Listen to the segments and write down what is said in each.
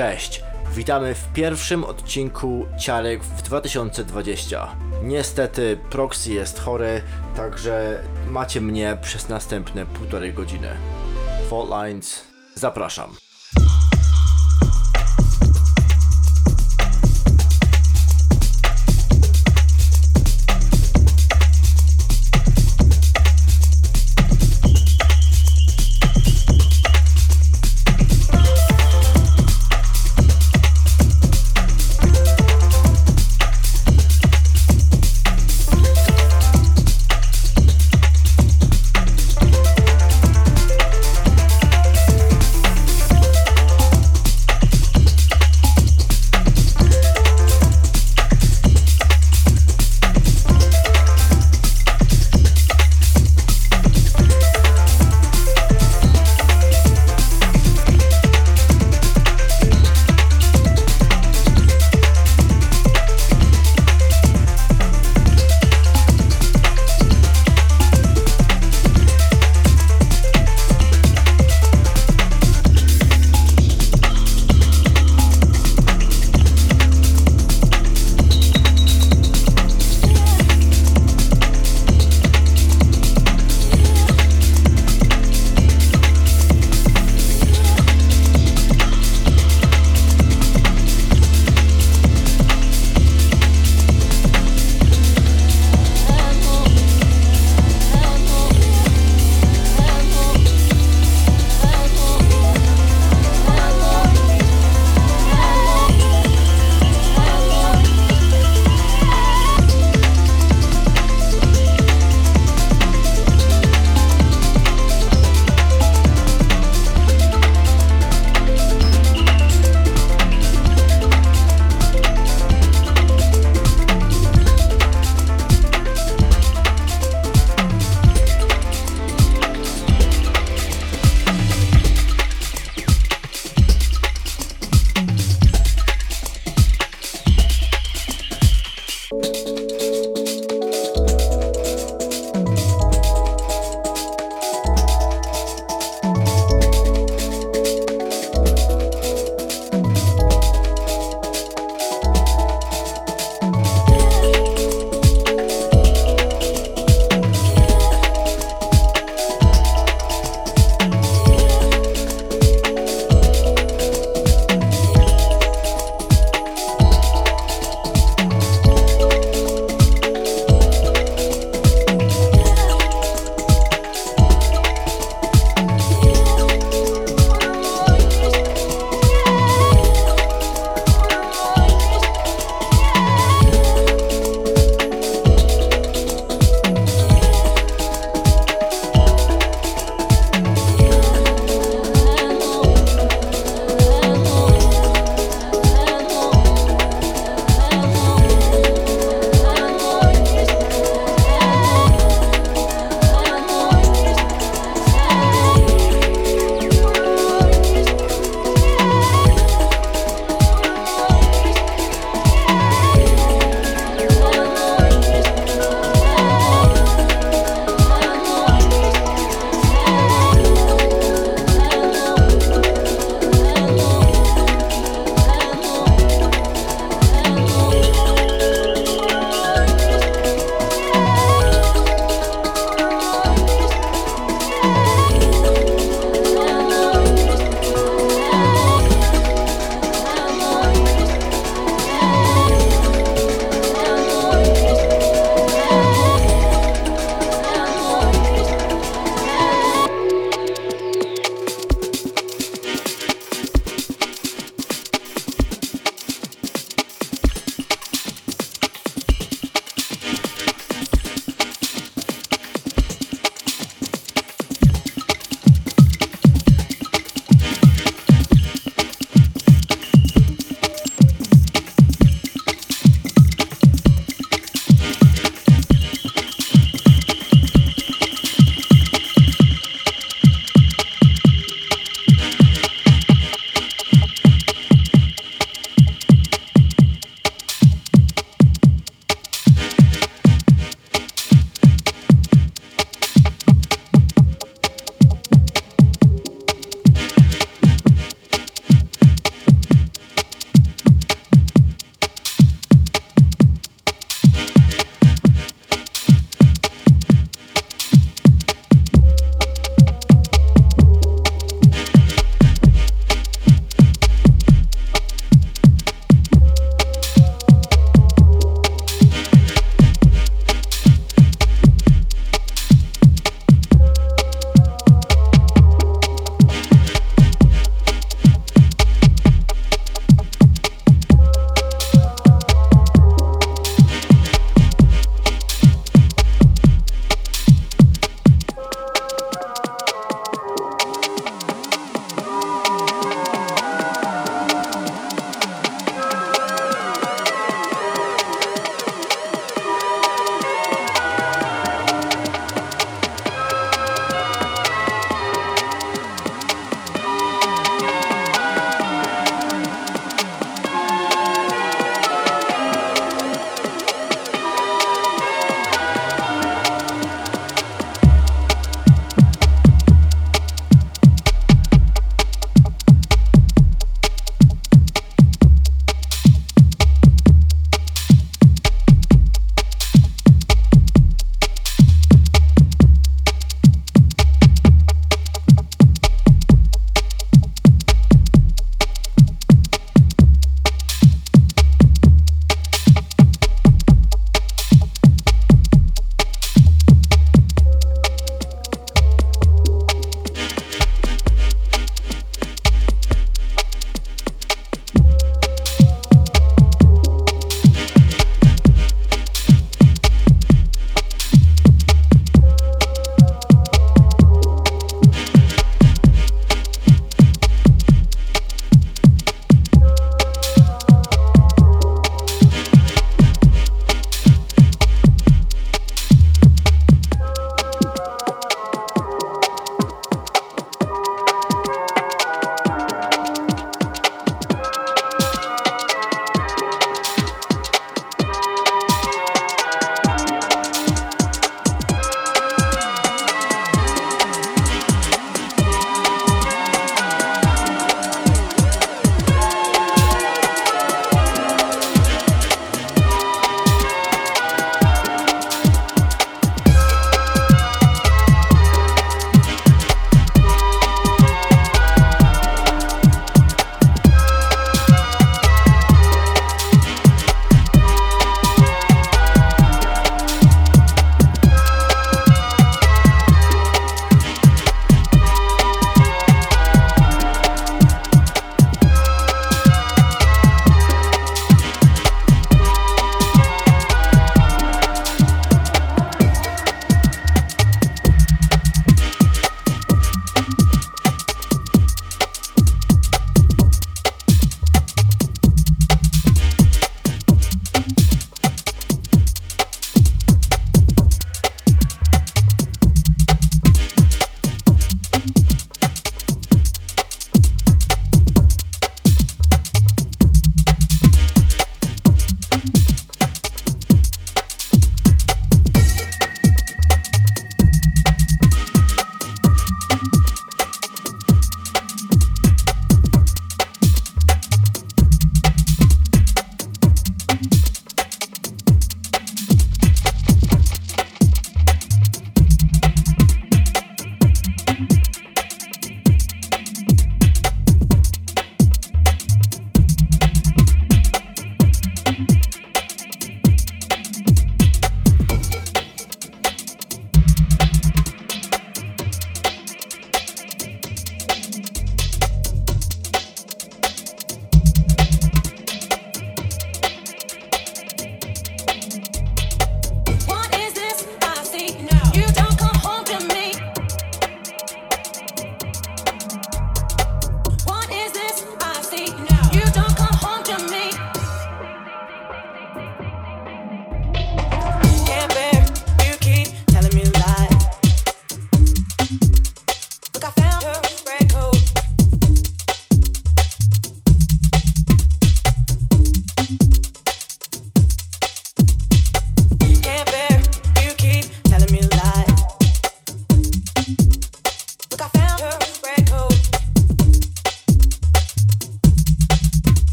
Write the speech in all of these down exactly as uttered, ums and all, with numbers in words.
Cześć, witamy w pierwszym odcinku Ciarek w dwa tysiące dwudziestym. Niestety Proxy jest chory, także macie mnie przez następne półtorej godziny. Faultlines, zapraszam.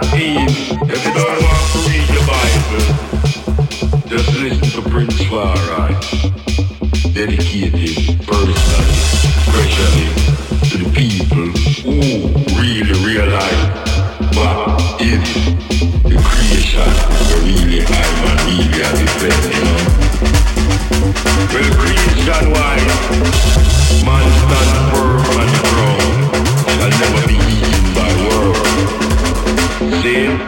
not pain. If you don't want to read the Bible, just listen to Prince Ciarek. Dedicated, personally, especially to the people who really realize what is the creation. The really high man, really at his best, you know. Well, creation wise, man stands firm and strong. I'll never be eaten by worms. See?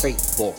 faithful.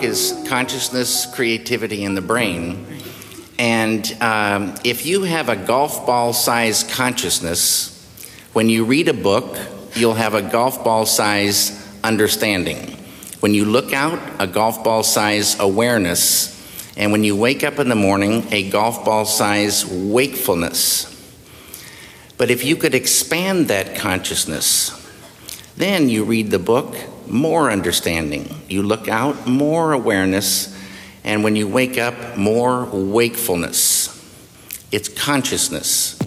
Is consciousness, creativity, and the brain. And um, if you have a golf ball-sized consciousness, when you read a book, you'll have a golf ball-sized understanding. When you look out, a golf ball-sized awareness. And when you wake up in the morning, a golf ball-sized wakefulness. But if you could expand that consciousness, then you read the book, more understanding. You look out, more awareness. And when you wake up, more wakefulness. It's consciousness.